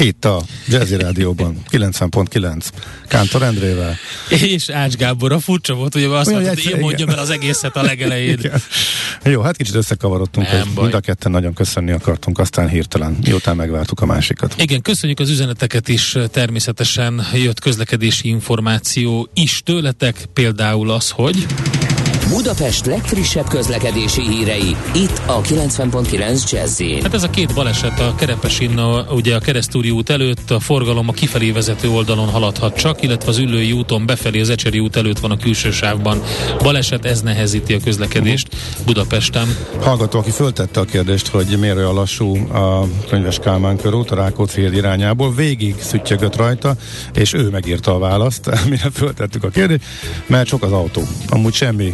Itt a Jazzy Rádióban, 90.9, Kántor Endrével. És Ács Gáborra. Furcsa volt, ugye azt mondtad, hogy én mondjam el az egészet a legelején. Igen. Jó, hát kicsit összekavarodtunk, mind a ketten nagyon köszönni akartunk, aztán hirtelen, miután megváltuk a másikat. Igen, köszönjük az üzeneteket is, természetesen jött közlekedési információ is tőletek, például az, hogy... Budapest legfrissebb közlekedési hírei, itt a 90.9 Jazzy. Hát ez a két baleset a Kerepesin, ugye a Keresztúri út előtt, a forgalom a kifelé vezető oldalon haladhat csak, illetve az Üllői úton befelé, az Ecseri út előtt van a külső sávban baleset, ez nehezíti a közlekedést Budapesten. Hallgató, aki föltette a kérdést, hogy miért olyan lassú a Könyves Kálmán körút a Rákóczi híd irányából, végig szüttyögött rajta, és ő megírta a választ, mire föltettük a kérdést, mert sok az autó. Amúgy semmi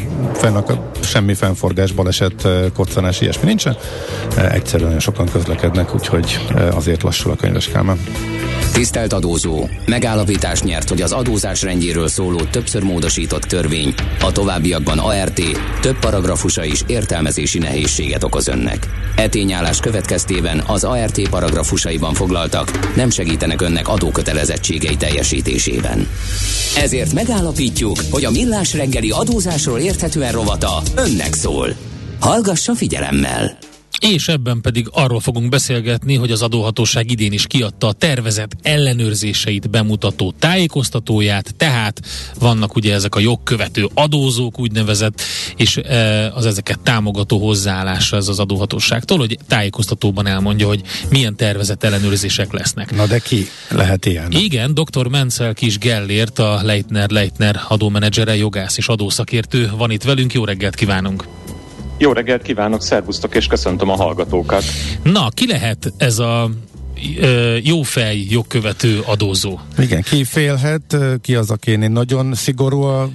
fennforgás, baleset, koccanás, ilyesmi nincsen. Egyszerűen sokan közlekednek, úgyhogy azért lassul a Könyves Kálmán. Tisztelt adózó! Megállapítás nyert, hogy az adózás rendjéről szóló többször módosított törvény, a továbbiakban ART, több paragrafusa is értelmezési nehézséget okoz önnek. E tényállás következtében az ART paragrafusaiban foglaltak nem segítenek önnek adókötelezettségei teljesítésében. Ezért megállapítjuk, hogy a Millás reggeli adózásról érthetően rovata önnek szól. Hallgassa figyelemmel! És ebben pedig arról fogunk beszélgetni, hogy az adóhatóság idén is kiadta a tervezett ellenőrzéseit bemutató tájékoztatóját, tehát vannak ugye ezek a jogkövető adózók úgynevezett, és az ezeket támogató hozzáállása ez az adóhatóságtól, hogy tájékoztatóban elmondja, hogy milyen tervezett ellenőrzések lesznek. Na de ki lehet ilyen? Igen, dr. Menczel-Kiss Gellért, a Leitner Leitner adómenedzsere, jogász és adószakértő van itt velünk. Jó reggelt kívánunk! Jó reggelt kívánok, szervusztok, és köszöntöm a hallgatókat. Na, ki lehet ez a jófej jogkövető adózó? Igen, ki félhet, ki az, akinél nagyon szigorú a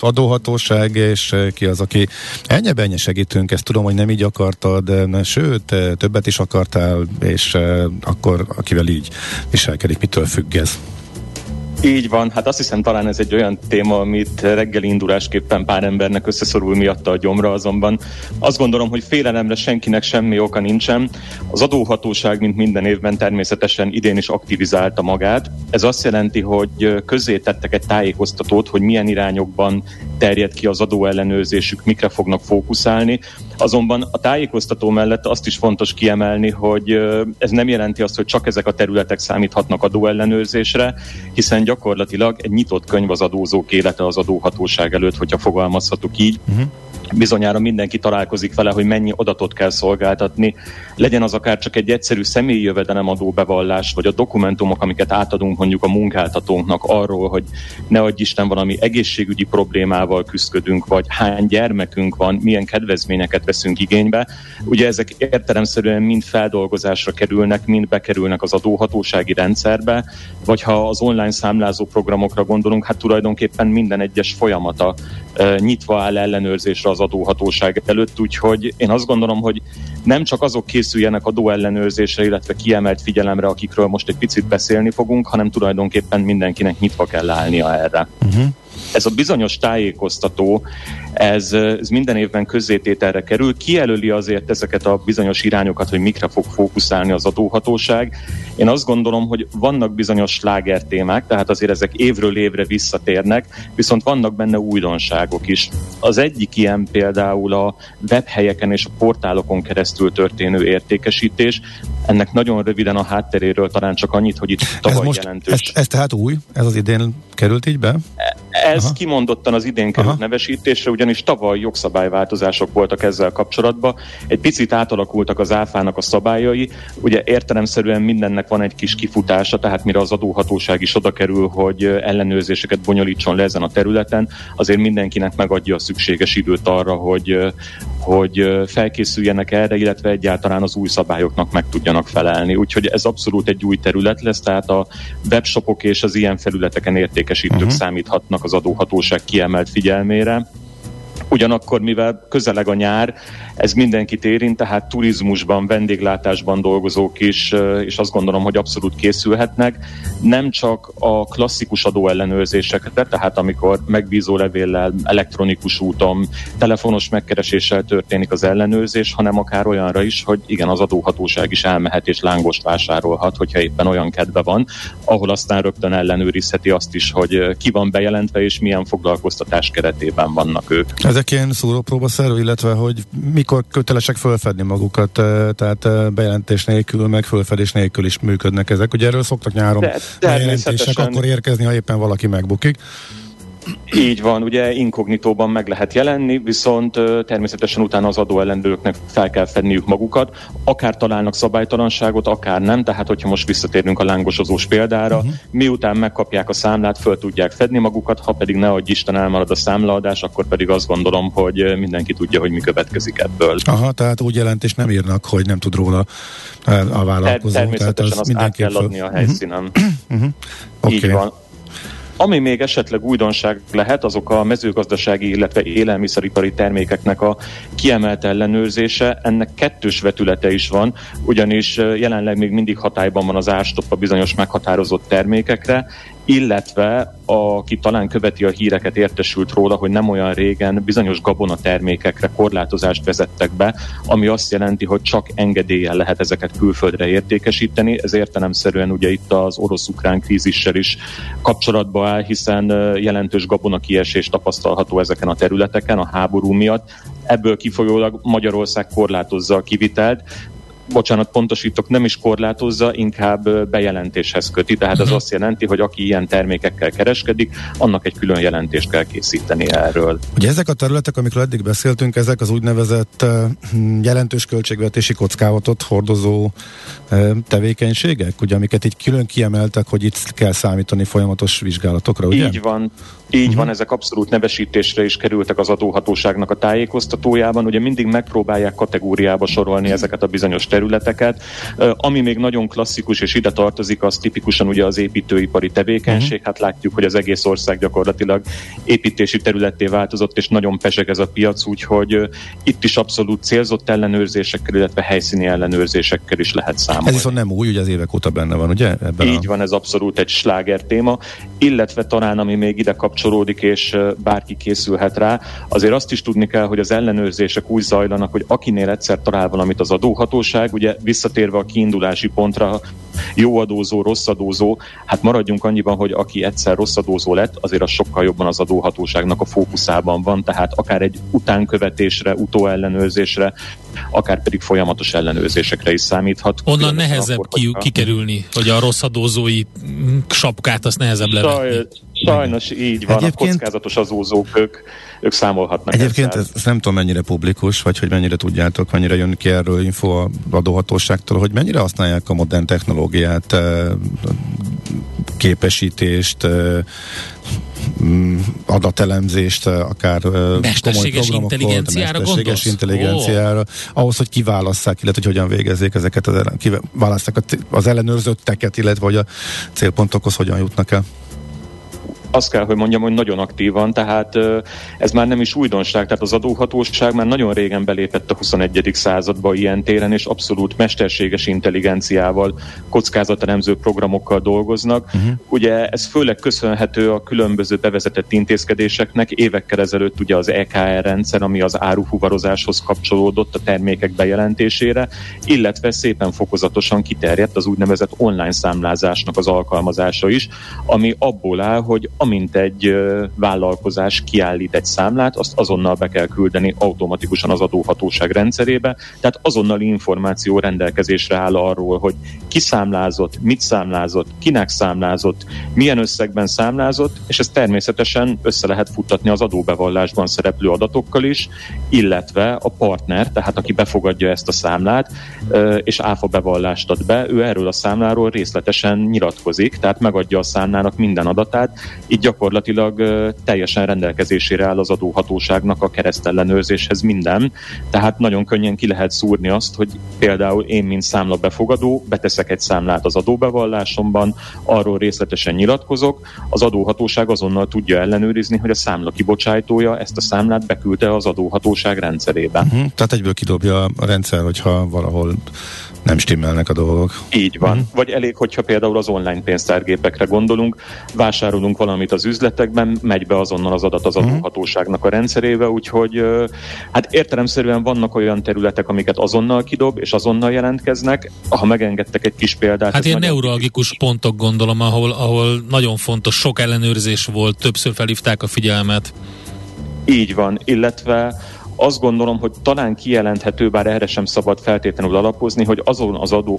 adóhatóság, és ki az, aki ennyi segítünk, ezt tudom, hogy nem így akartad, sőt, többet is akartál, és akkor akivel így viselkedik, mitől függ ez? Így van, hát azt hiszem talán ez egy olyan téma, amit reggeli indulásképpen pár embernek összeszorul miatta a gyomra, azonban azt gondolom, hogy félelemre senkinek semmi oka nincsen. Az adóhatóság, mint minden évben, természetesen idén is aktivizálta magát. Ez azt jelenti, hogy közzé tettek egy tájékoztatót, hogy milyen irányokban terjed ki az adóellenőrzésük, mikre fognak fókuszálni. Azonban a tájékoztató mellett azt is fontos kiemelni, hogy ez nem jelenti azt, hogy csak ezek a területek számíthatnak adóellenőrzésre, hiszen gyakorlatilag egy nyitott könyv az adózók élete az adóhatóság előtt, hogyha fogalmazhatok így. Uh-huh. Bizonyára mindenki találkozik vele, hogy mennyi adatot kell szolgáltatni. Legyen az akár csak egy egyszerű személyi jövedelemadó bevallás, vagy a dokumentumok, amiket átadunk mondjuk a munkáltatónknak arról, hogy ne adj Isten valami egészségügyi problémával küszködünk, vagy hány gyermekünk van, milyen kedvezményeket veszünk igénybe. Ugye ezek értelemszerűen mind feldolgozásra kerülnek, mind bekerülnek az adóhatósági rendszerbe, vagy ha az online számlázó programokra gondolunk, hát tulajdonképpen minden egyes folyamata nyitva áll ellenőrzésre az adóhatóság előtt, úgyhogy én azt gondolom, hogy nem csak azok készüljenek adóellenőrzésre, illetve kiemelt figyelemre, akikről most egy picit beszélni fogunk, hanem tulajdonképpen mindenkinek nyitva kell állnia erre. Uh-huh. Ez a bizonyos tájékoztató, ez minden évben közzétételre kerül, kijelöli azért ezeket a bizonyos irányokat, hogy mikre fog fókuszálni az adóhatóság. Én azt gondolom, hogy vannak bizonyos slágertémák, tehát azért ezek évről évre visszatérnek, viszont vannak benne újdonságok is. Az egyik ilyen például a webhelyeken és a portálokon keresztül történő értékesítés. Ennek nagyon röviden a hátteréről talán csak annyit, hogy itt tavaly jelentős. Ez tehát új? Ez az idén került így be? Ez aha. kimondottan az idén került aha. nevesítésre, ugyanis tavaly jogszabályváltozások voltak ezzel kapcsolatban. Egy picit átalakultak az áfának a szabályai. Ugye értelemszerűen mindennek van egy kis kifutása, tehát mire az adóhatóság is oda kerül, hogy ellenőrzéseket bonyolítson le ezen a területen, azért mindenkinek megadja a szükséges időt arra, hogy felkészüljenek erre, illetve egyáltalán az új szabályoknak meg tudjanak felelni. Úgyhogy ez abszolút egy új terület lesz, tehát a webshopok és az ilyen felületeken értékesítők uh-huh. számíthatnak az adóhatóság kiemelt figyelmére. Ugyanakkor, mivel közeleg a nyár, ez mindenkit érint, tehát turizmusban, vendéglátásban dolgozók is, és azt gondolom, hogy abszolút készülhetnek. Nem csak a klasszikus adóellenőrzésekre, tehát amikor megbízó levéllel, elektronikus úton, telefonos megkereséssel történik az ellenőrzés, hanem akár olyanra is, hogy igen, az adóhatóság is elmehet és lángost vásárolhat, hogyha éppen olyan kedve van, ahol aztán rögtön ellenőrizheti azt is, hogy ki van bejelentve és milyen foglalkoztatás keretében vannak ők. Ezek ilyen szúrópróbaszerű, illetve hogy mikor kötelesek fölfedni magukat, tehát bejelentés nélkül, meg fölfedés nélkül is működnek ezek. Ugye erről szoktak nyáron bejelentések akkor érkezni, ha éppen valaki megbukik. Így van, ugye inkognitóban meg lehet jelenni, viszont természetesen utána az adóellenőröknek fel kell fedniük magukat, akár találnak szabálytalanságot, akár nem, tehát hogyha most visszatérünk a lángosozós példára, uh-huh. miután megkapják a számlát, föl tudják fedni magukat, ha pedig ne adj Isten elmarad a számlaadás, akkor pedig azt gondolom, hogy mindenki tudja, hogy mi következik ebből. Aha, tehát úgy jelentés nem írnak, hogy nem tud róla a vállalkozó. Természetesen azt át kell adni a helyszínen. Uh-huh. Okay. Így van. Ami még esetleg újdonság lehet, azok a mezőgazdasági, illetve élelmiszeripari termékeknek a kiemelt ellenőrzése. Ennek kettős vetülete is van, ugyanis jelenleg még mindig hatályban van az árstopp a bizonyos meghatározott termékekre, illetve aki talán követi a híreket, értesült róla, hogy nem olyan régen bizonyos gabonatermékekre korlátozást vezettek be, ami azt jelenti, hogy csak engedéllyel lehet ezeket külföldre értékesíteni. Ez értelemszerűen ugye itt az orosz-ukrán krízissel is kapcsolatba áll, hiszen jelentős gabonakiesés tapasztalható ezeken a területeken a háború miatt. Ebből kifolyólag Magyarország korlátozza a kivitelt, pontosítok, nem is korlátozza, inkább bejelentéshez köti, tehát az azt jelenti, hogy aki ilyen termékekkel kereskedik, annak egy külön jelentést kell készíteni erről. Ugye ezek a területek, amikről eddig beszéltünk, ezek az úgynevezett jelentős költségvetési kockázatot hordozó tevékenységek, ugye, amiket így külön kiemeltek, hogy itt kell számítani folyamatos vizsgálatokra, ugye? Így van, ezek abszolút nevesítésre is kerültek az adóhatóságnak a tájékoztatójában, ugye mindig megpróbálják kategóriába sorolni ezeket a bizonyos területeket. Ami még nagyon klasszikus és ide tartozik, az tipikusan ugye az építőipari tevékenység. Hát látjuk, hogy az egész ország gyakorlatilag építési területté változott, és nagyon pesek ez a piac, úgyhogy itt is abszolút célzott ellenőrzésekkel, illetve helyszíni ellenőrzésekkel is lehet számolni. Ez viszont nem új, ugye az évek óta benne van, ugye? Így van, ez abszolút egy sláger téma, illetve talán ami még ide kapcsolódik, és bárki készülhet rá. Azért azt is tudni kell, hogy az ellenőrzések úgy zajlanak, hogy akinél egyszer talál valamit az adóhatóság, ugye visszatérve a kiindulási pontra, jó adózó, rossz adózó, hát maradjunk annyiban, hogy aki egyszer rossz adózó lett, azért az sokkal jobban az adóhatóságnak a fókuszában van, tehát akár egy utánkövetésre, utóellenőrzésre, akár pedig folyamatos ellenőrzésekre is számíthat. Onnan nehezebb akkor, kikerülni, hogy a rossz adózói sapkát azt nehezebb levetni. Sajnos így van, egyébként, a kockázatos adózók ők számolhatnak. Egyébként ezt nem tudom, mennyire publikus, vagy hogy mennyire tudjátok, mennyire jön ki erről info a adóhatóságtól, hogy mennyire használják a modern technológiát, képesítést, adatelemzést, akár mesterséges intelligenciára, ahhoz, hogy kiválasszák, illetve hogy hogyan végezzék ezeket, kiválasszák az ellenőrzötteket, illetve hogy a célpontokhoz hogyan jutnak el. Azt kell, hogy mondjam, hogy nagyon aktívan, tehát ez már nem is újdonság, tehát az adóhatóság már nagyon régen belépett a 21. századba ilyen téren, és abszolút mesterséges intelligenciával, kockázatelemző programokkal dolgoznak. Uh-huh. Ugye ez főleg köszönhető a különböző bevezetett intézkedéseknek. Évekkel ezelőtt ugye az EKR rendszer, ami az áruhuvarozáshoz kapcsolódott a termékek bejelentésére, illetve szépen fokozatosan kiterjedt az úgynevezett online számlázásnak az alkalmazása is, ami abból áll, hogy amint egy vállalkozás kiállít egy számlát, azt azonnal be kell küldeni automatikusan az adóhatóság rendszerébe, tehát azonnali információ rendelkezésre áll arról, hogy ki számlázott, mit számlázott, kinek számlázott, milyen összegben számlázott, és ez természetesen össze lehet futtatni az adóbevallásban szereplő adatokkal is, illetve a partner, tehát aki befogadja ezt a számlát, és áfa bevallást ad be, ő erről a számláról részletesen nyilatkozik, tehát megadja a számlának minden adatát, így gyakorlatilag teljesen rendelkezésére áll az adóhatóságnak a keresztellenőrzéshez minden, tehát nagyon könnyen ki lehet szúrni azt, hogy például én, mint számlabefogadó, beteszek egy számlát az adóbevallásomban, arról részletesen nyilatkozok, az adóhatóság azonnal tudja ellenőrizni, hogy a számla kibocsájtója ezt a számlát beküldte az adóhatóság rendszerébe. Uh-huh. Tehát egyből kidobja a rendszer, hogyha valahol nem stimmelnek a dolgok. Így van. Uh-huh. Vagy elég, hogyha például az online pénztárgépekre gondolunk, vásárolunk valamit az üzletekben, megy be azonnal az adat az adóhatóságnak a rendszerébe, úgyhogy hát értelemszerűen vannak olyan területek, amiket azonnal kidob, és azonnal jelentkeznek. Ha megengedtek egy kis példát. Hát ilyen neuralgikus pontok, gondolom, ahol nagyon fontos, sok ellenőrzés volt, többször felhívták a figyelmet. Így van, illetve azt gondolom, hogy talán kijelenthető, bár erre sem szabad feltétlenül alapozni, hogy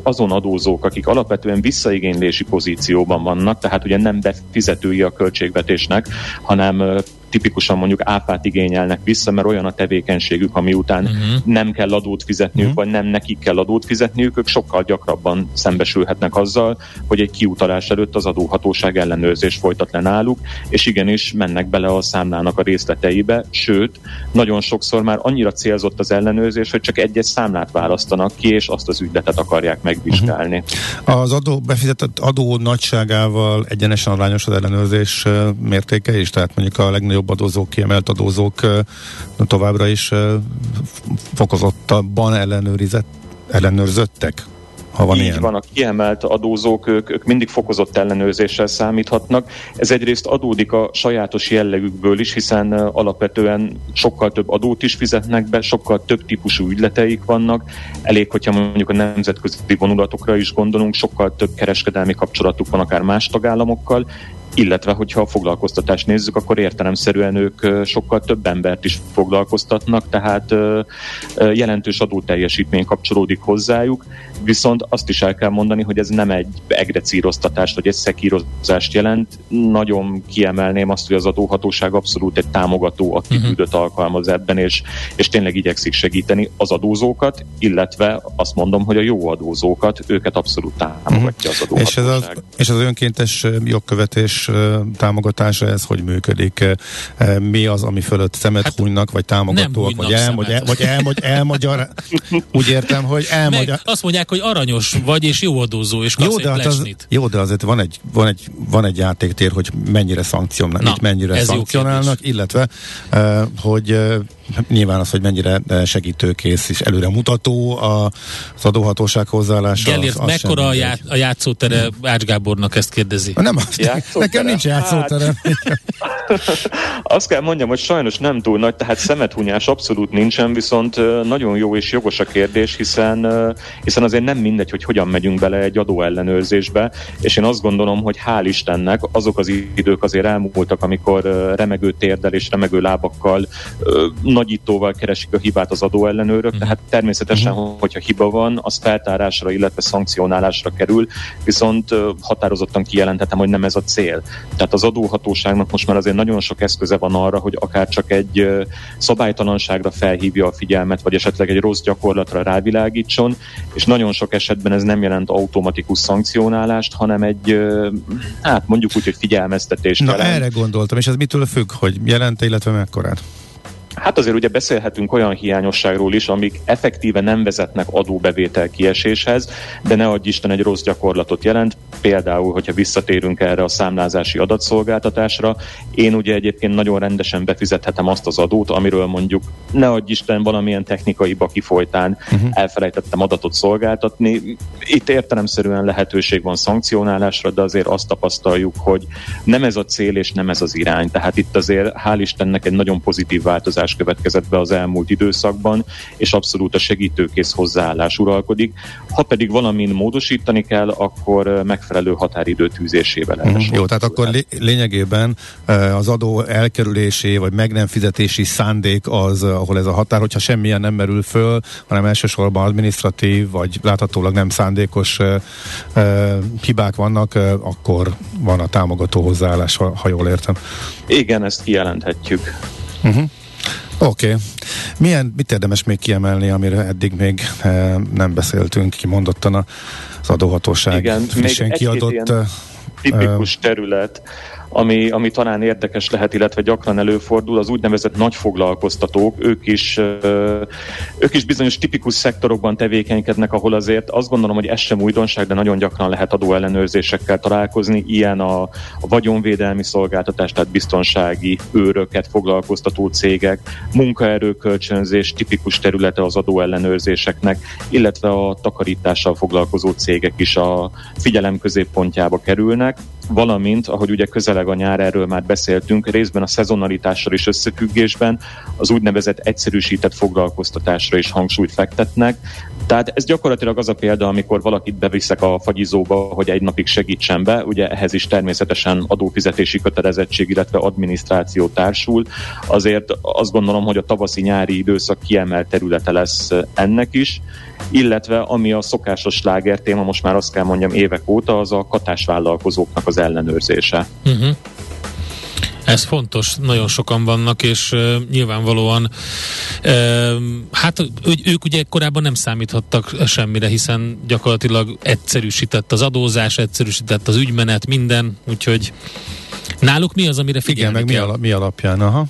azon adózók, akik alapvetően visszaigénylési pozícióban vannak, tehát ugye nem befizetői a költségvetésnek, hanem tipikusan mondjuk áfát igényelnek vissza, mert olyan a tevékenységük, ami után nem kell adót fizetniük, vagy nem nekik kell adót fizetniük, ők sokkal gyakrabban szembesülhetnek azzal, hogy egy kiutalás előtt az adóhatóság ellenőrzés folytat le náluk, és igenis mennek bele a számlának a részleteibe, sőt, nagyon sokszor már annyira célzott az ellenőrzés, hogy csak egy-egy számlát választanak ki, és azt az ügyletet akarják megvizsgálni. Az befizetett adó nagyságával egyenesen arányos az ellenőrzés mértéke is, tehát mondjuk a legnagyobb adózók, kiemelt adózók továbbra is fokozottabban ellenőrzöttek. Így van, a kiemelt adózók, ők mindig fokozott ellenőrzéssel számíthatnak. Ez egyrészt adódik a sajátos jellegükből is, hiszen alapvetően sokkal több adót is fizetnek be, sokkal több típusú ügyleteik vannak. Elég, hogyha mondjuk a nemzetközi vonulatokra is gondolunk, sokkal több kereskedelmi kapcsolatuk van akár más tagállamokkal, illetve, hogyha a foglalkoztatást nézzük, akkor értelemszerűen ők sokkal több embert is foglalkoztatnak, tehát jelentős adóteljesítmény kapcsolódik hozzájuk, viszont azt is el kell mondani, hogy ez nem egy egrecíroztatást, vagy egy szekírozást jelent. Nagyon kiemelném azt, hogy az adóhatóság abszolút egy támogató attitűdöt alkalmaz ebben, és tényleg igyekszik segíteni az adózókat, illetve azt mondom, hogy a jó adózókat, őket abszolút támogatja az adóhatóság. És az önkéntes jogkövetés támogatása, ez hogy működik? Mi az, ami fölött szemet hújnak, vagy támogatóak, vagy elmagyar... Úgy értem, hogy elmagyar... Azt mondják, hogy aranyos vagy, és jó adózó, és kapsz egy plesnit. Jó, de azért van egy játéktér, hogy mennyire szankcionálnak, illetve, hogy nyilván az, hogy mennyire segítőkész és előremutató az adóhatóság hozzáállása. Gellért, az mekkora a játszótere? Ács Gábornak ezt kérdezi. Nem azt. Nekem nincs játszóterem. Azt kell mondjam, hogy sajnos nem túl nagy, tehát szemethúnyás abszolút nincsen, viszont nagyon jó és jogos a kérdés, hiszen azért nem mindegy, hogy hogyan megyünk bele egy adóellenőrzésbe, és én azt gondolom, hogy hál' Istennek azok az idők azért elmúltak, amikor remegő térdel és remegő lábakkal, nagyítóval keresik a hibát az adóellenőrök, tehát természetesen, hogyha hiba van, az feltárásra, illetve szankcionálásra kerül, viszont határozottan kijelenthetem, hogy nem ez a cél. Tehát az adóhatóságnak most már azért nagyon sok eszköze van arra, hogy akár csak egy szabálytalanságra felhívja a figyelmet, vagy esetleg egy rossz gyakorlatra rávilágítson, és nagyon sok esetben ez nem jelent automatikus szankcionálást, hanem egy, hát mondjuk úgy, hogy figyelmeztetést. Na, erre gondoltam, és ez mitől függ, hogy jelente, illetve mekkorát? Hát azért ugye beszélhetünk olyan hiányosságról is, amik effektíve nem vezetnek adóbevétel kieséshez, de ne adj Isten, egy rossz gyakorlatot jelent. Például, hogyha visszatérünk erre a számlázási adatszolgáltatásra, én ugye egyébként nagyon rendesen befizethetem azt az adót, amiről mondjuk ne adj Isten valamilyen technikai baki folytán elfelejtettem adatot szolgáltatni. Itt értelemszerűen lehetőség van szankcionálásra, de azért azt tapasztaljuk, hogy nem ez a cél és nem ez az irány. Tehát itt azért hál' Istennek egy nagyon pozitív változás változás következett be az elmúlt időszakban, és abszolút a segítőkész hozzáállás uralkodik. Ha pedig valamin módosítani kell, akkor megfelelő határidő tűzésével elesik. Jó, tehát akkor lényegében az adó elkerülési vagy meg nem fizetési szándék az, ahol ez a határ, hogyha semmilyen nem merül föl, hanem elsősorban adminisztratív vagy láthatólag nem szándékos hibák vannak, akkor van a támogató hozzáállás, ha jól értem. Igen, ezt kijelenthetjük. Oké. Mit érdemes még kiemelni, amiről eddig még nem beszéltünk kimondottan az adóhatóság? Igen, frissen kiadott tipikus terület, ami talán érdekes lehet, illetve gyakran előfordul, az úgynevezett nagyfoglalkoztatók, ők is bizonyos tipikus szektorokban tevékenykednek, ahol azért azt gondolom, hogy ez sem újdonság, de nagyon gyakran lehet adóellenőrzésekkel találkozni, ilyen a vagyonvédelmi szolgáltatás, tehát biztonsági őröket foglalkoztató cégek, munkaerőkölcsönzés tipikus területe az adóellenőrzéseknek, illetve a takarítással foglalkozó cégek is a figyelem középpontjába kerülnek, valamint, ahogy ugye közeleg a nyár, erről már beszéltünk, részben a szezonalitással is összefüggésben az úgynevezett egyszerűsített foglalkoztatásra is hangsúlyt fektetnek. Tehát ez gyakorlatilag az a példa, amikor valakit beviszek a fagyizóba, hogy egy napig segítsen be, ugye ehhez is természetesen adófizetési kötelezettség, illetve adminisztráció társul. Azért azt gondolom, hogy a tavaszi-nyári időszak kiemelt területe lesz ennek is, illetve ami a szokásos sláger téma, most már azt kell mondjam évek óta, az a katásvállalkozóknak az ellenőrzése. Uh-huh. Ez fontos, nagyon sokan vannak, és nyilvánvalóan ők ugye korábban nem számíthattak semmire, hiszen gyakorlatilag egyszerűsített az adózás, egyszerűsített az ügymenet, minden, úgyhogy náluk mi az, amire figyelni kell? Igen, meg mi alapján, aha.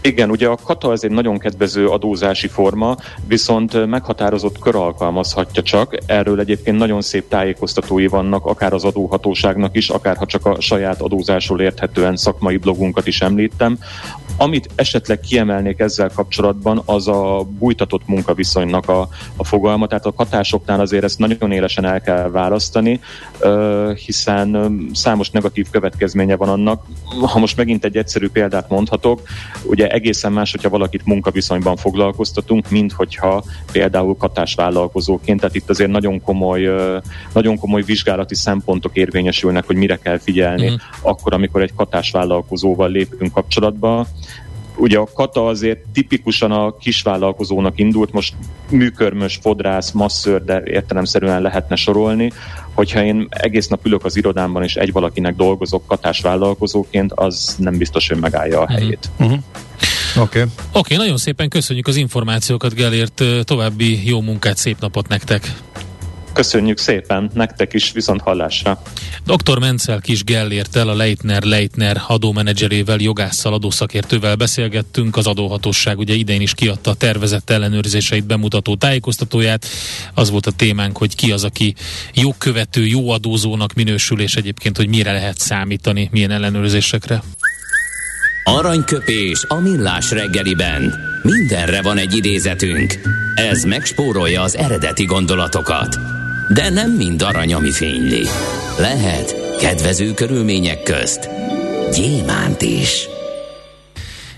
Igen, ugye a kata ez egy nagyon kedvező adózási forma, viszont meghatározott kör alkalmazhatja csak. Erről egyébként nagyon szép tájékoztatói vannak, akár az adóhatóságnak is, akár ha csak a saját adózásról érthetően szakmai blogunkat is említem. Amit esetleg kiemelnék ezzel kapcsolatban, az a bújtatott munkaviszonynak a fogalma. Tehát a katásoknál azért ezt nagyon élesen el kell választani, hiszen számos negatív következménye van annak. Ha most megint egy egyszerű példát mondhatok, ugye egészen más, hogyha valakit munkaviszonyban foglalkoztatunk, mint hogyha például katásvállalkozóként. Tehát itt azért nagyon komoly vizsgálati szempontok érvényesülnek, hogy mire kell figyelni akkor, amikor egy katásvállalkozóval lépünk kapcsolatba. Ugye a kata azért tipikusan a kisvállalkozónak indult, most műkörmös, fodrász, masször, de értelemszerűen lehetne sorolni. Hogyha én egész nap ülök az irodámban és egy valakinek dolgozok katásvállalkozóként, az nem biztos, hogy megállja a helyét. Oké, nagyon szépen köszönjük az információkat, Gellért, további jó munkát, szép napot nektek! Köszönjük szépen, nektek is, viszont hallásra. Dr. Menczel-Kiss Gellérttel, a Leitner Leitner adómenedzserével, jogásszal, adószakértővel beszélgettünk. Az adóhatóság ugye idén is kiadta a tervezett ellenőrzéseit bemutató tájékoztatóját. Az volt a témánk, hogy ki az, aki jó követő, jó adózónak minősül, és egyébként, hogy mire lehet számítani, milyen ellenőrzésekre. Aranyköpés a millás reggeliben. Mindenre van egy idézetünk. Ez megspórolja az eredeti gondolatokat. De nem mind arany, ami fényli. Lehet kedvező körülmények közt gyémánt is.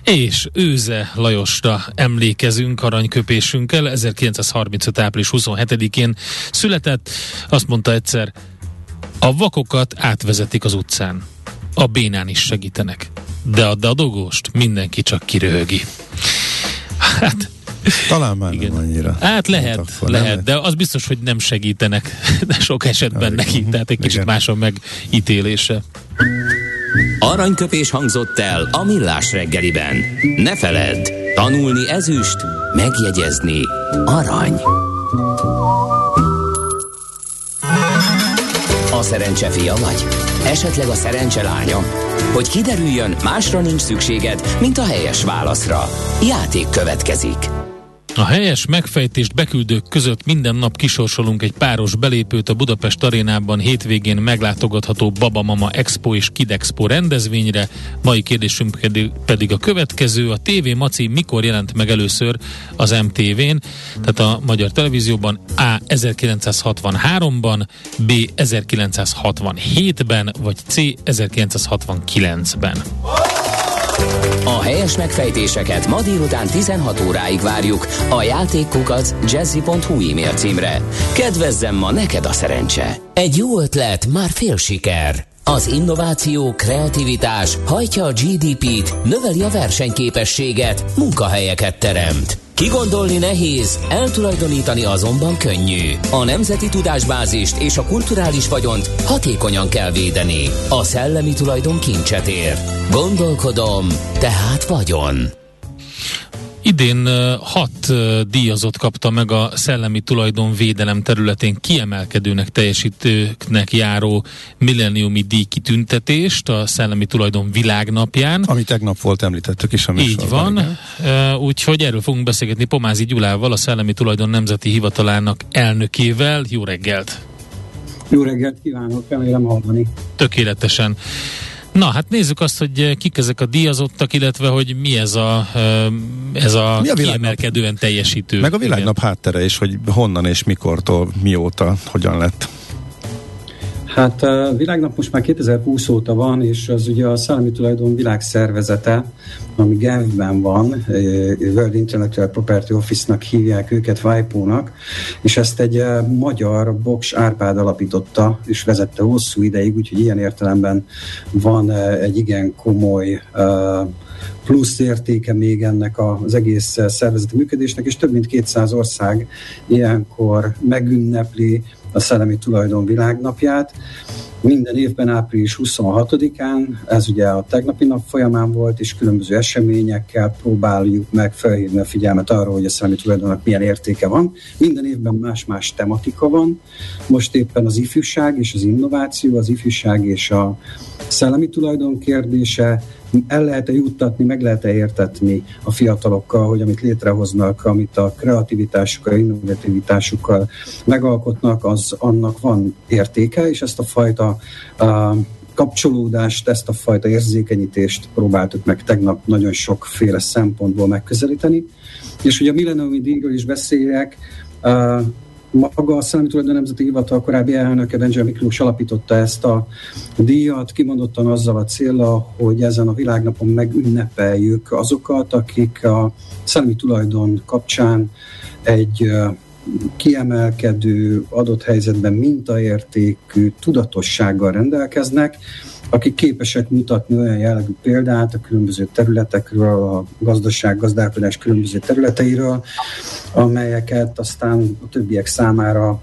És Őze Lajosra emlékezünk aranyköpésünkkel. 1935. április 27-én született. Azt mondta egyszer: a vakokat átvezetik az utcán, a bénán is segítenek, de a dadogost mindenki csak kiröhögi. Hát talán már igen. Nem annyira. Hát lehet, de az biztos, hogy nem segítenek, de sok esetben neki, tehát egy kicsit más a megítélése. Aranyköpés hangzott el a millás reggeliben. Ne feledd, tanulni ezüst, megjegyezni arany. A szerencse fia vagy? Esetleg a szerencse lánya? Hogy kiderüljön, másra nincs szükséged, mint a helyes válaszra. Játék következik. A helyes megfejtést beküldők között minden nap kisorsolunk egy páros belépőt a Budapest Arénában hétvégén meglátogatható Babamama Expo és Kidexpo rendezvényre. Mai kérdésünk pedig a következő: a TV Maci mikor jelent meg először az MTV-n, tehát a Magyar Televízióban? A. 1963-ban, B. 1967-ben, vagy C. 1969-ben. A helyes megfejtéseket ma délután 16 óráig várjuk a játékkukac@jazzy.hu e-mail címre. Kedvezzem ma neked a szerencse! Egy jó ötlet már fél siker. Az innováció, kreativitás hajtja a GDP-t, növeli a versenyképességet, munkahelyeket teremt. Kigondolni nehéz, eltulajdonítani azonban könnyű. A nemzeti tudásbázist és a kulturális vagyont hatékonyan kell védeni. A szellemi tulajdon kincset ér. Gondolkodom, tehát vagyon. Idén 6 díjazot kapta meg a szellemi tulajdonvédelem területén kiemelkedőnek teljesítőknek járó milleniumi díjkitüntetést a Szellemi Tulajdon Világnapján. Ami tegnap volt, említettük is a műsorban. Így van, úgyhogy erről fogunk beszélgetni Pomázi Gyulával, a Szellemi Tulajdon Nemzeti Hivatalának elnökével. Jó reggelt! Jó reggelt kívánok, remélem hallani. Tökéletesen. Na, hát nézzük azt, hogy kik ezek a díjazottak, illetve hogy mi ez a kiemelkedően teljesítő. Meg a Világnap háttere is, hogy honnan és mikortól, mióta, hogyan lett. Hát a Világnap most már 2020 óta van, és az ugye a Szellemi Tulajdon Világszervezete, ami Genfben van, World Intellectual Property Office-nak hívják őket, WIPO-nak, és ezt egy magyar Bogsch Árpád alapította, és vezette hosszú ideig, úgyhogy ilyen értelemben van egy igen komoly plusz értéke még ennek az egész szervezeti működésnek, és több mint 200 ország ilyenkor megünnepli a Szellemi Tulajdon Világnapját. Minden évben április 26-án, ez ugye a tegnapi nap folyamán volt, és különböző eseményekkel próbáljuk meg felhívni a figyelmet arról, hogy a szellemi tulajdonnak milyen értéke van. Minden évben más-más tematika van. Most éppen az ifjúság és az innováció, az ifjúság és a szellemi tulajdon kérdése, el lehet-e juttatni, meg lehet-e értetni a fiatalokkal, hogy amit létrehoznak, amit a kreativitásukkal, innovativitásukkal megalkotnak, az annak van értéke, és ezt a fajta kapcsolódást, ezt a fajta érzékenyítést próbáltuk meg tegnap nagyon sokféle szempontból megközelíteni. És hogy a milleniumi díjról is beszéljek, maga a Szellemi Tulajdon Nemzeti Hivatal korábbi elnöke, Benzser Miklós alapította ezt a díjat, kimondottan azzal a céllal, hogy ezen a világnapon megünnepeljük azokat, akik a szellemi tulajdon kapcsán egy kiemelkedő, adott helyzetben mintaértékű tudatossággal rendelkeznek, akik képesek mutatni olyan jellegű példát a különböző területekről, a gazdálkodás különböző területeiről, amelyeket aztán a többiek számára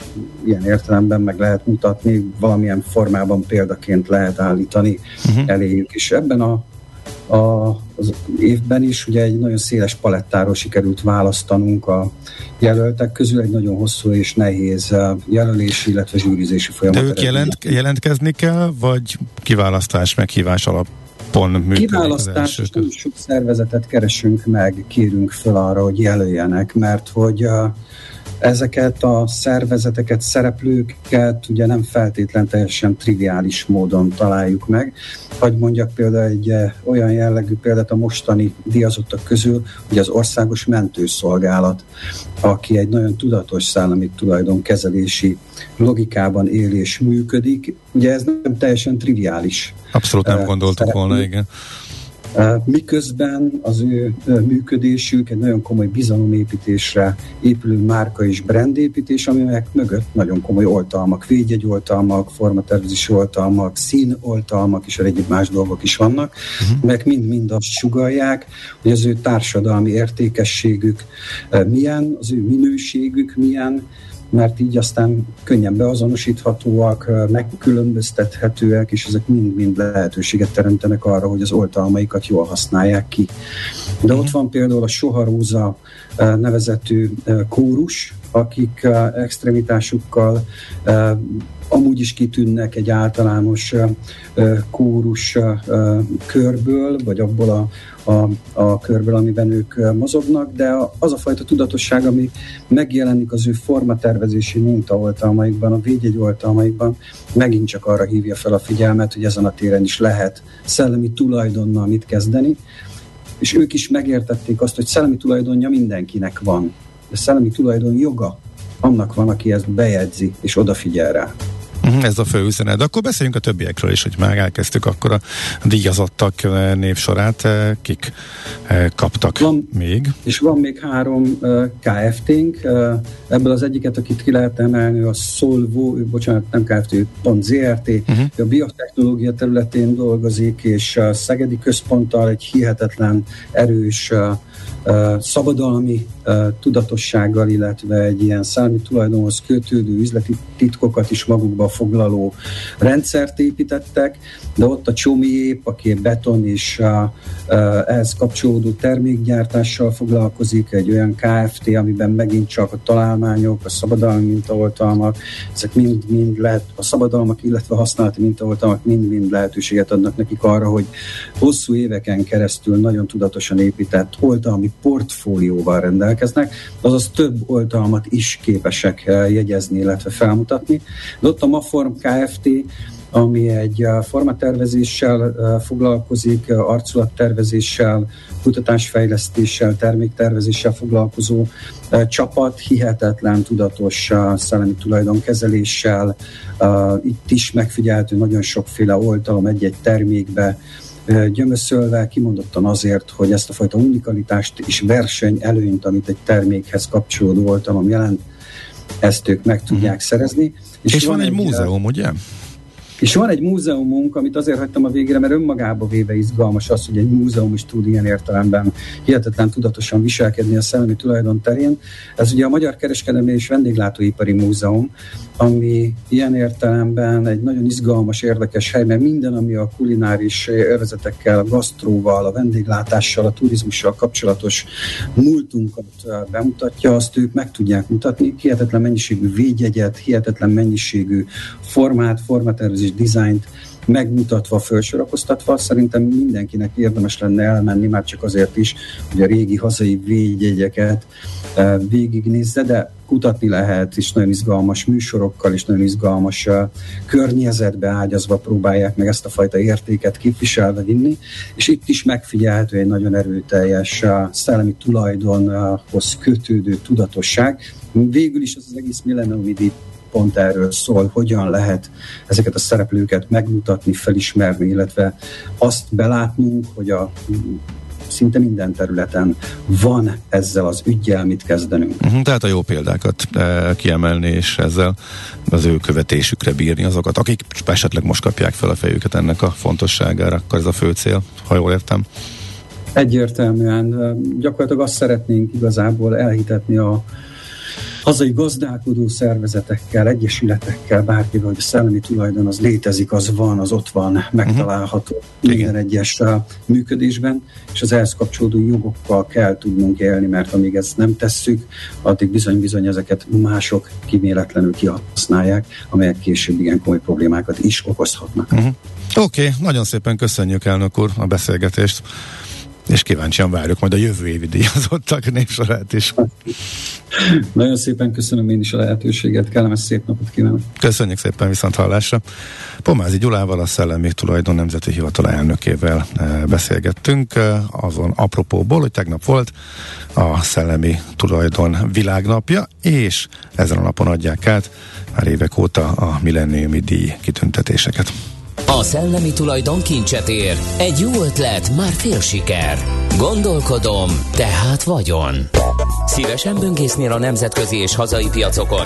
ilyen értelemben meg lehet mutatni, valamilyen formában példaként lehet állítani eléjük. És ebben az évben is ugye egy nagyon széles palettáról sikerült választanunk a jelöltek közül, egy nagyon hosszú és nehéz jelölési, illetve zsűrizési folyamat. De ők jelentkezni kell, vagy kiválasztás, meghívás alapon működik? Kiválasztás, nagyon sok szervezetet keresünk meg, kérünk fel arra, hogy jelöljenek, mert hogy ezeket a szervezeteket, szereplőket ugye nem feltétlen teljesen triviális módon találjuk meg. Hogy mondjak például egy olyan jellegű példát a mostani díjazottak közül, hogy az Országos Mentőszolgálat, aki egy nagyon tudatos szellemi tulajdonkezelési logikában él és működik. Ugye ez nem teljesen triviális. Abszolút nem gondoltuk volna, igen. Miközben az ő működésük egy nagyon komoly bizalomépítésre épülő márka és brandépítés, amelyek mögött nagyon komoly oltalmak, védjegyoltalmak, formatervezési oltalmak, színoltalmak és egyéb más dolgok is vannak, amelyek mind-mind azt sugallják, hogy az ő társadalmi értékességük milyen, az ő minőségük milyen, mert így aztán könnyen beazonosíthatóak, megkülönböztethetőek, és ezek mind-mind lehetőséget teremtenek arra, hogy az oltalmaikat jól használják ki. De ott van például a Soharóza nevezetű kórus, akik extremitásukkal amúgy is kitűnnek egy általános kórus körből, vagy abból a körből, amiben ők mozognak, de az a fajta tudatosság, ami megjelenik az ő formatervezési mintaoltalmaikban, a védjegyoltalmaikban, megint csak arra hívja fel a figyelmet, hogy ezen a téren is lehet szellemi tulajdonnal mit kezdeni, és ők is megértették azt, hogy szellemi tulajdonja mindenkinek van. De szellemi tulajdon joga annak van, aki ezt bejegyzi és odafigyel rá. Ez a fő üzenet. De akkor beszéljünk a többiekről is, hogy már elkezdtük akkor a díjazottak névsorát. Kik kaptak van, még? És van még három KFT-nk. Ebből az egyiket, akit ki lehet emelni, a Solvo, bocsánat, nem Kft, pont ZRT. A biotechnológia területén dolgozik, és a Szegedi Központtal egy hihetetlen erős szabadalmi tudatossággal, illetve egy ilyen szellemi tulajdonhoz kötődő üzleti titkokat is magukba foglaló rendszert építettek, de ott a Csomi Ép, aki beton és ehhez kapcsolódó termékgyártással foglalkozik, egy olyan KFT, amiben megint csak a találmányok, a szabadalmi mintaoltalmak, ezek mind lehet, a szabadalmak, illetve a használati mintaoltalmak mind lehetőséget adnak nekik arra, hogy hosszú éveken keresztül nagyon tudatosan épített oltalmi portfólióval rendelkeznek, azaz több oltalmat is képesek jegyezni, illetve felmutatni. De ott a Maform Kft., ami egy formatervezéssel foglalkozik, arculattervezéssel, kutatásfejlesztéssel, terméktervezéssel foglalkozó csapat, hihetetlen tudatos szellemi tulajdonkezeléssel. Itt is megfigyelhető nagyon sokféle oltalom egy-egy termékbe gyömöszölve, kimondottan azért, hogy ezt a fajta unikalitást és versenyelőnyt, amit egy termékhez kapcsolódó oltalom jelent, ezt ők meg tudják szerezni. És van egy múzeum, ugye? És van egy múzeumunk, amit azért hagytam a végére, mert önmagába véve izgalmas az, hogy egy múzeum is tud ilyen értelemben hihetetlen tudatosan viselkedni a szellemi tulajdon terén. Ez ugye a Magyar Kereskedelmi és Vendéglátóipari Múzeum, ami ilyen értelemben egy nagyon izgalmas, érdekes hely, mert minden, ami a kulináris övezetekkel, a gasztróval, a vendéglátással, a turizmussal kapcsolatos múltunkat bemutatja, azt ők meg tudják mutatni. Hihetetlen mennyiségű védjegyet, hihetetlen mennyiségű formát, formatervezés, dizájnt megmutatva, felsorakoztatva, szerintem mindenkinek érdemes lenne elmenni, már csak azért is, hogy a régi hazai védjegyeket végignézze, de kutatni lehet, és nagyon izgalmas műsorokkal, és nagyon izgalmas környezetbe ágyazva próbálják meg ezt a fajta értéket képviselve vinni, és itt is megfigyelhető egy nagyon erőteljes szellemi tulajdonhoz kötődő tudatosság. Végül is az egész milleniumi díj pont erről szól, hogyan lehet ezeket a szereplőket megmutatni, felismerni, illetve azt belátnunk, hogy a szinte minden területen van ezzel az üggyel mit kezdenünk. Tehát a jó példákat kiemelni, és ezzel az ő követésükre bírni azokat, akik esetleg most kapják fel a fejüket ennek a fontosságára, akkor ez a fő cél, ha jól értem. Egyértelműen. Gyakorlatilag azt szeretnénk igazából elhitetni a hazai gazdálkodó szervezetekkel, egyesületekkel, bárkivel, hogy a szellemi tulajdon az létezik, az van, az ott van, megtalálható minden egyes működésben, és az ehhez kapcsolódó jogokkal kell tudnunk élni, mert amíg ezt nem tesszük, addig bizony-bizony ezeket mások kíméletlenül kihasználják, amelyek később igen komoly problémákat is okozhatnak. Oké, nagyon szépen köszönjük, elnök úr, a beszélgetést, és kíváncsian várjuk majd a jövő évi díjazottak névsorát is. Nagyon szépen köszönöm én is a lehetőséget, kellemes szép napot kívánok. Köszönjük szépen, viszont hallásra. Pomázi Gyulával, a Szellemi Tulajdon Nemzeti Hivatal elnökével beszélgettünk, azon apropóból, hogy tegnap volt a Szellemi Tulajdon világnapja, és ezen a napon adják át már évek óta a milleniumi díj kitüntetéseket. A szellemi tulajdon kincset ér. Egy jó ötlet, már fél siker. Gondolkodom, tehát vagyon. Szívesen böngésznél a nemzetközi és hazai piacokon?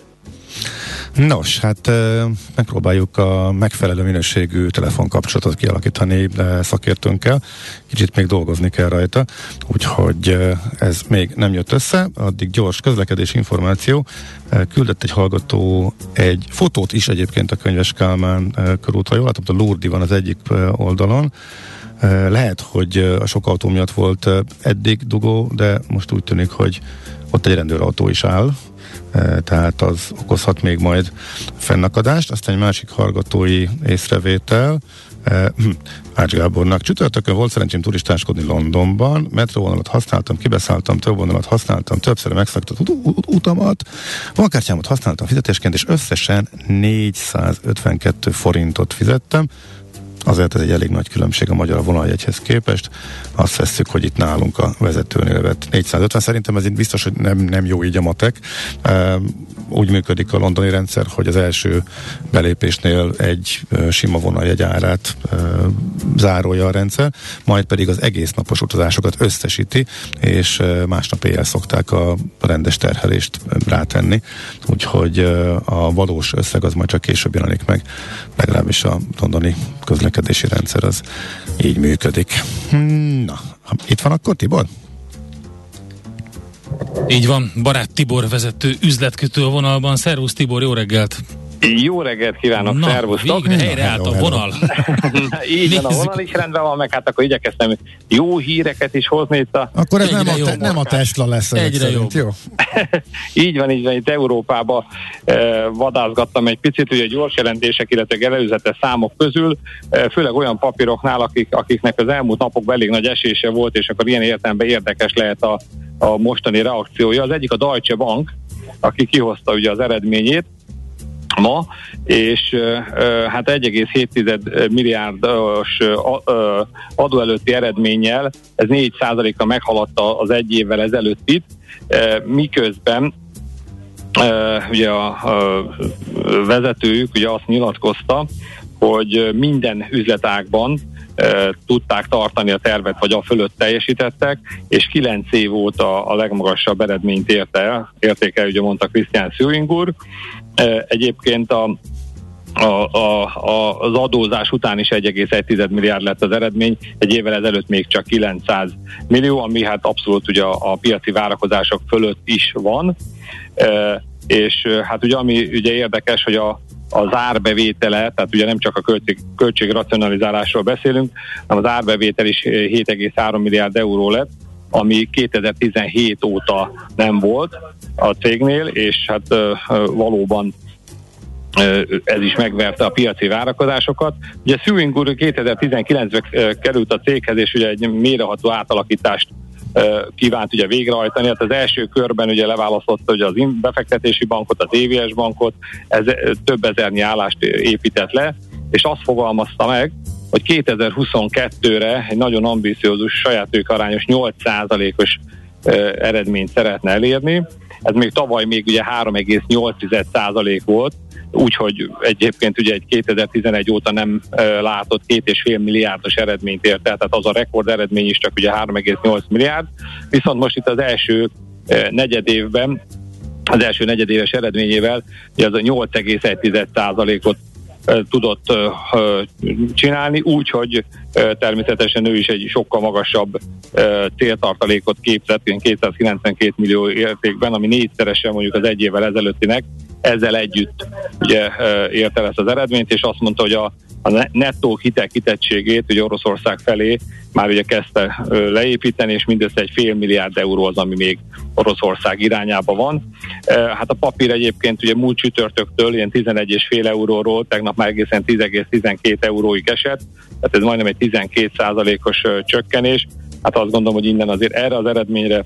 Nos, hát megpróbáljuk a megfelelő minőségű telefonkapcsolatot kialakítani szakértőnkkel. Kicsit még dolgozni kell rajta, úgyhogy ez még nem jött össze. Addig gyors közlekedési információ. Küldött egy hallgató egy fotót is egyébként a Könyves Kálmán körútról. Hát ott a Lurdi van az egyik oldalon. Lehet, hogy a sok autó miatt volt eddig dugó, de most úgy tűnik, hogy ott egy rendőrautó is áll, tehát az okozhat még majd fennakadást. Aztán egy másik hallgatói észrevétel, Ács Gábornak. Csütörtökön volt szerencsém turistáskodni Londonban, metróvonalat használtam, kibeszálltam, több vonalat használtam, többször megszakított utamat, bankkártyámat használtam fizetésként, és összesen 452 forintot fizettem. Azért ez egy elég nagy különbség a magyar vonaljegyhez képest. Azt vesszük, hogy itt nálunk a vezetőnél vett 450. Szerintem ez itt biztos, hogy nem jó így a matek. Úgy működik a londoni rendszer, hogy az első belépésnél egy sima vonaljegy árát zárolja a rendszer, majd pedig az egész napos utazásokat összesíti, és másnap éjjel szokták a rendes terhelést rátenni. Úgyhogy a valós összeg az majd csak később jelenik meg. Legalábbis a londoni közlekedési rendszer az így működik. Na, itt van akkor Tibor? Így van, Barát Tibor vezető üzletkötő a vonalban. Szervusz Tibor, jó reggelt! Jó reggelt kívánok, na, szervusztok! Végre helyreállt a vonal! Így van, a vonal is rendben van, meg hát akkor igyekeztem jó híreket is hozni itt a... Akkor ez nem a Tesla lesz. Egyre jobb. Jó? Így van, itt Európába vadászgattam egy picit, ugye gyors jelentések, illetve előzetes számok közül, főleg olyan papíroknál, akiknek az elmúlt napokban elég nagy esése volt, és akkor ilyen értelemben érdekes lehet a mostani reakciója. Az egyik a Deutsche Bank, aki kihozta ugye az eredményét ma, és hát 1,7 milliárdos adó előtti eredménnyel ez 4%-a meghaladta az egy évvel ezelőttit, miközben ugye a vezetőjük ugye azt nyilatkozta, hogy minden üzletágban tudták tartani a tervet, vagy a fölött teljesítettek, és 9 év óta a legmagasabb eredményt érték el, ugye mondta Christian Sewing úr. Egyébként az adózás után is 1,1 milliárd lett az eredmény, egy évvel ezelőtt még csak 900 millió, ami hát abszolút ugye a piaci várakozások fölött is van, és hát ugye ami ugye érdekes, hogy az árbevétele, tehát ugye nem csak a költségracionalizálásról beszélünk, hanem az árbevétel is 7,3 milliárd euró lett, ami 2017 óta nem volt a cégnél, és hát valóban ez is megverte a piaci várakozásokat. Ugye Sewing úr 2019-ben került a céghez, és ugye egy mélyreható átalakítást kívánt ugye végrehajtani. Hát az első körben ugye leválasztotta ugye az befektetési bankot, az EVS bankot, ez több ezernyi állást épített le, és azt fogalmazta meg, hogy 2022-re egy nagyon ambiciózus, saját tőkearányos 8%-os eredményt szeretne elérni. Ez még tavaly még ugye 3,8% volt, úgyhogy egyébként ugye egy 2011 óta nem látott 2,5 milliárdos eredményt ért el, tehát az a rekord eredmény is csak ugye 3,8 milliárd, viszont most itt az első negyedévben, az első negyedéves eredményével ugye az a 8,1%-ot tudott csinálni, úgyhogy természetesen ő is egy sokkal magasabb céltartalékot képzett, 292 millió értékben, ami négyszeresen mondjuk az egy évvel ezelőttinek, ezzel együtt ugye ért el ezt az eredményt, és azt mondta, hogy a nettó hitelkitettségét ugye Oroszország felé már ugye kezdte leépíteni, és mindössze egy 0,5 milliárd euró az, ami még Oroszország irányába van. Hát a papír egyébként ugye múlt csütörtöktől ilyen 11,5 euróról, tegnap már egészen 10,12 euróig esett, tehát ez majdnem egy 12%-os csökkenés. Hát azt gondolom, hogy innen azért erre az eredményre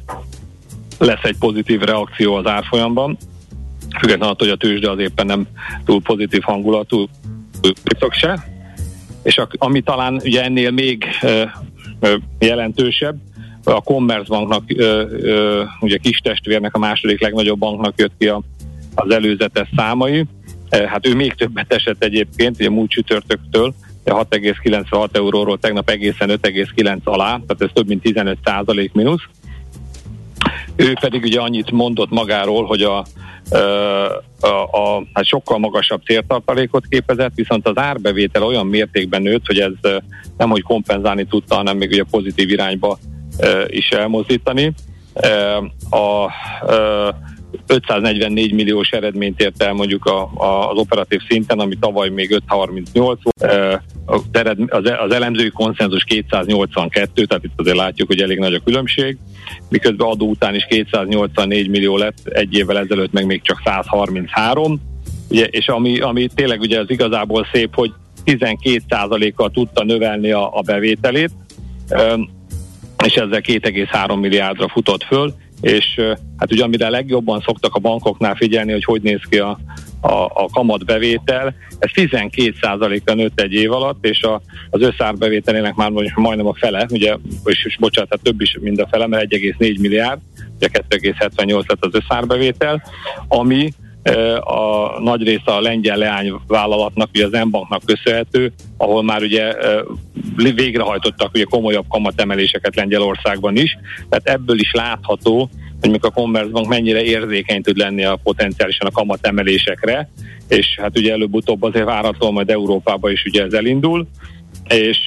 lesz egy pozitív reakció az árfolyamban, függetlenül attól, hogy a tőzsde az éppen nem túl pozitív hangulatú, se. És ami talán ugye ennél még jelentősebb, a Commerzbanknak, ugye kis testvérnek, a második legnagyobb banknak jött ki az előzetes számai. Hát ő még többet esett egyébként, ugye múlt csütörtöktől, 6,96 euróról tegnap egészen 5,9 alá, tehát ez több mint 15% mínusz. Ő pedig ugye annyit mondott magáról, hogy hát sokkal magasabb céltartalékot képezett, viszont az árbevétel olyan mértékben nőtt, hogy ez nem hogy kompenzálni tudta, hanem még ugye pozitív irányba is elmozdítani. 544 milliós eredményt ért el mondjuk az operatív szinten, ami tavaly még 538 volt. Az elemzői konszenzus 282, tehát itt azért látjuk, hogy elég nagy a különbség, miközben adó után is 284 millió lett, egy évvel ezelőtt meg még csak 133, ugye, és ami tényleg ugye az igazából szép, hogy 12%-kal tudta növelni a bevételét, és ezzel 2,3 milliárdra futott föl, és hát ugye amire legjobban szoktak a bankoknál figyelni, hogy néz ki a kamatbevétel, ez 12%-ra nőtt egy év alatt, és az összárbevételének már majdnem a fele, ugye, és bocsánat, hát több is mind a fele, mert 1,4 milliárd, ugye 2,78 lett az összárbevétel, ami a nagy része a lengyel leányvállalatnak, ugye a Zenbanknak köszönhető, ahol már ugye végrehajtottak ugye komolyabb kamatemeléseket Lengyelországban is, tehát ebből is látható, hogy még a Commerzbank mennyire érzékeny tud lenni a potenciálisan a kamatemelésekre, és hát ugye előbb-utóbb azért várható, majd Európában is ugye ez elindul, és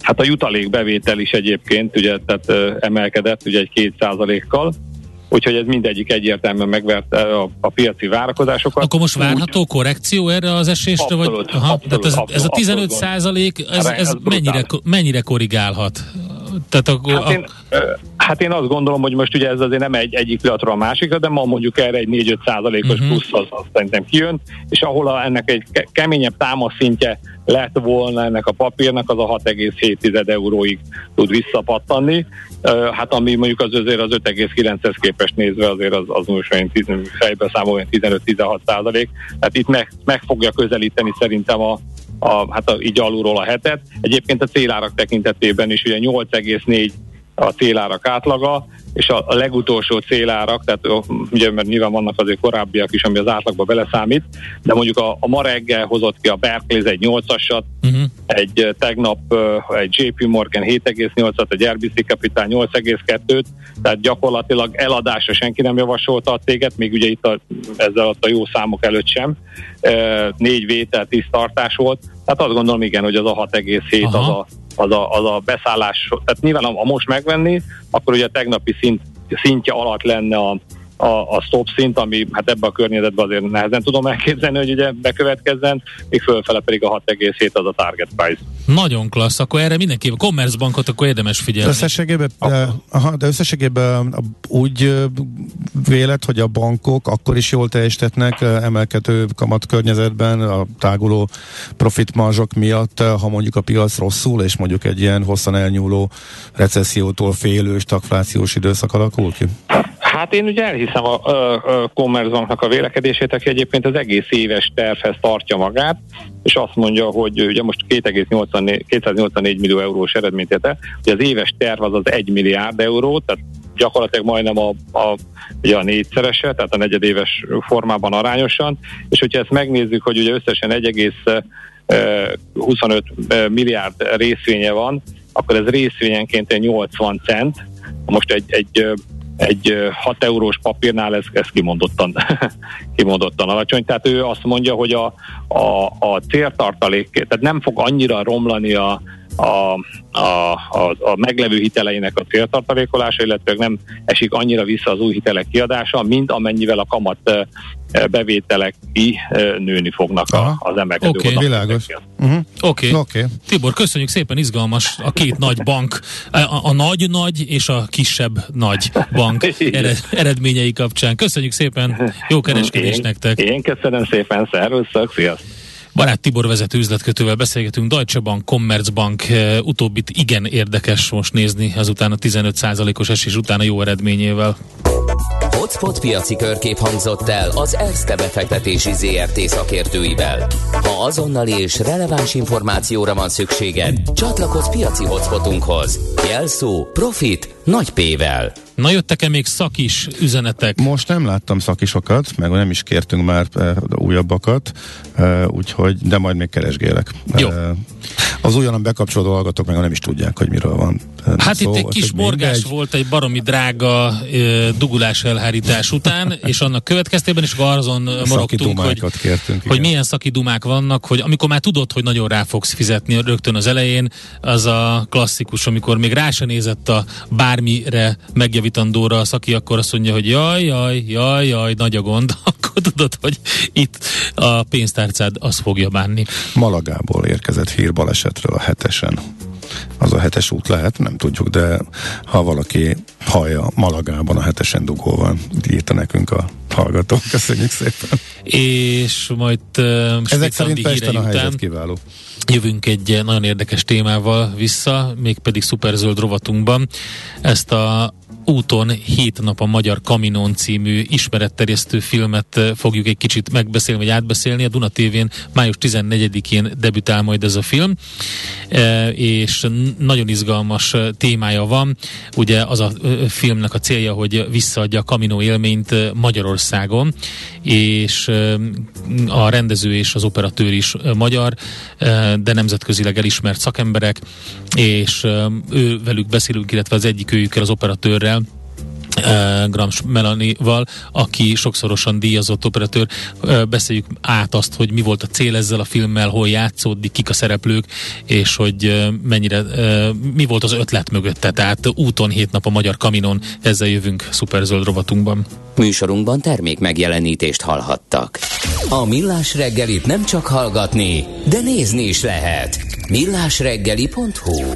hát a jutalékbevétel is egyébként ugye, tehát emelkedett ugye egy 2%-kal, úgyhogy ez mindegyik egyértelműen megverte a piaci várakozásokat. Akkor most várható korrekció erre az esésre? Abszolút, vagy? Aha, abszolút, ez a 15%, ez mennyire korrigálhat? Tehát hát én azt gondolom, hogy most ugye ez azért nem egyik pillanatra a másikra, de ma mondjuk erre egy 4-5%-os plusz az szerintem kijön, és ahol ennek egy keményebb támaszszintje lett volna ennek a papírnak, az a 6,7 euróig tud visszapattanni, hát ami mondjuk az azért az 5,9-hez képest nézve azért az most fejbe számolva 15-16%, tehát itt meg fogja közelíteni szerintem így alulról a hetet. Egyébként a célárak tekintetében is ugye 8,4 a célárak átlaga, és a legutolsó célárak, tehát ugye mert nyilván vannak azért korábbiak is, ami az átlagba beleszámít, de mondjuk a ma reggel hozott ki a Barclays egy 8-asat, egy tegnap egy JP Morgan 7,8-at, egy RBC Capital 8,2-t, tehát gyakorlatilag eladásra senki nem javasolta a céget, még ugye itt ezzel a jó számok előtt sem, 4 vétel, 10 tartás volt, tehát azt gondolom igen, hogy az a 6,7 az a beszállás, tehát nyilván ha most megvenni, akkor ugye a tegnapi szintje alatt lenne a stop szint, ami hát ebben a környezetben azért nehezen tudom elképzelni, hogy ugye bekövetkezzen, míg fölfele pedig a 6,7 az a target price. Nagyon klassz, akkor erre mindenképp a Commerzbankot akkor érdemes figyelni. Összességében úgy vélet, hogy a bankok akkor is jól teljesítetnek emelkedő kamat környezetben a táguló profitmarzsok miatt, ha mondjuk a piac rosszul, és mondjuk egy ilyen hosszan elnyúló recessziótól félő stagflációs időszak alakul ki? Hát én ugye elhiszem a Commerzbanknak a vélekedését, aki egyébként az egész éves tervhez tartja magát, és azt mondja, hogy ugye most 284 millió eurós eredményt ért el, hogy az éves terv az 1 milliárd euró, tehát gyakorlatilag majdnem a négyszerese, tehát a negyedéves formában arányosan, és hogyha ezt megnézzük, hogy ugye összesen 1,25 milliárd részvénye van, akkor ez részvényenként 80 cent, most egy 6 eurós papírnál ez kimondottan alacsony, tehát ő azt mondja, hogy a céltartalék, tehát nem fog annyira romlani a meglevő hiteleinek a céltartalékolása, illetve nem esik annyira vissza az új hitelek kiadása, mint amennyivel a kamat bevételek nőni fognak az emelkedő. Oké, világos. Oké. Tibor, köszönjük szépen, izgalmas a két nagy bank, a nagy-nagy és a kisebb nagy bank eredményei kapcsán. Köszönjük szépen, jó kereskedés nektek! Én köszönöm szépen, szervusztok, sziasztok! Barát Tibor vezető üzletkötővel beszélgetünk, Deutsche Bank, Commerzbank, utóbbit igen érdekes most nézni, azután a 15%-os esés után a jó eredményével. Hotspot piaci körkép hangzott el az Erste befektetési ZRT szakértőivel. Ha azonnali és releváns információra van szükséged, csatlakozz piaci hotspotunkhoz. Jelszó Profit nagy P-vel. Na, jöttek-e még szakis üzenetek? Most nem láttam szakisokat, meg nem is kértünk már újabbakat, úgyhogy, de majd még keresgélek. Jó. Az újonnan bekapcsolódó hallgatók meg nem is tudják, hogy miről van. Hát itt egy kis morgás volt egy baromi drága dugulás elhárítás után, és annak következtében is azon morogtunk, hogy milyen szakidumák vannak, hogy amikor már tudod, hogy nagyon rá fogsz fizetni rögtön az elején, az a klasszikus, amikor még rá se nézett a bármire megjavítandóra a szaki, akkor azt mondja, hogy jaj, nagy a gond, akkor tudod, hogy itt a pénztárcád azt fogja bánni. Malagából érkezett hír balesetről a 7-esen. az a hetes út lehet, nem tudjuk, de ha valaki hallja Malagában a hetesen dugóval, írta nekünk a hallgatók. Köszönjük szépen. És majd ezek szerint Pesten a helyzet kiváló. Jövünk egy nagyon érdekes témával vissza, mégpedig szuperzöld rovatunkban. Ezt a Úton 7 nap a Magyar Caminón című ismeretterjesztő filmet fogjuk egy kicsit megbeszélni, vagy átbeszélni. A Duna TV-n május 14-én debütál majd ez a film, és nagyon izgalmas témája van. Ugye az a filmnek a célja, hogy visszaadja a Caminó élményt Magyarországon, és a rendező és az operatőr is magyar, de nemzetközileg elismert szakemberek, és velük beszélünk, illetve az egyik őjükkel, az operatőrrel, Grams Melanival, aki sokszorosan díjazott operatőr. Beszéljük át azt, hogy mi volt a cél ezzel a filmmel, hol játszódik, kik a szereplők, és hogy mennyire, mi volt az ötlet mögötte. Tehát Úton 7 nap a Magyar Caminón, ezzel jövünk szuperzöld rovatunkban. Műsorunkban termék megjelenítést hallhattak. A Millás reggelit nem csak hallgatni, de nézni is lehet. millásreggeli.hu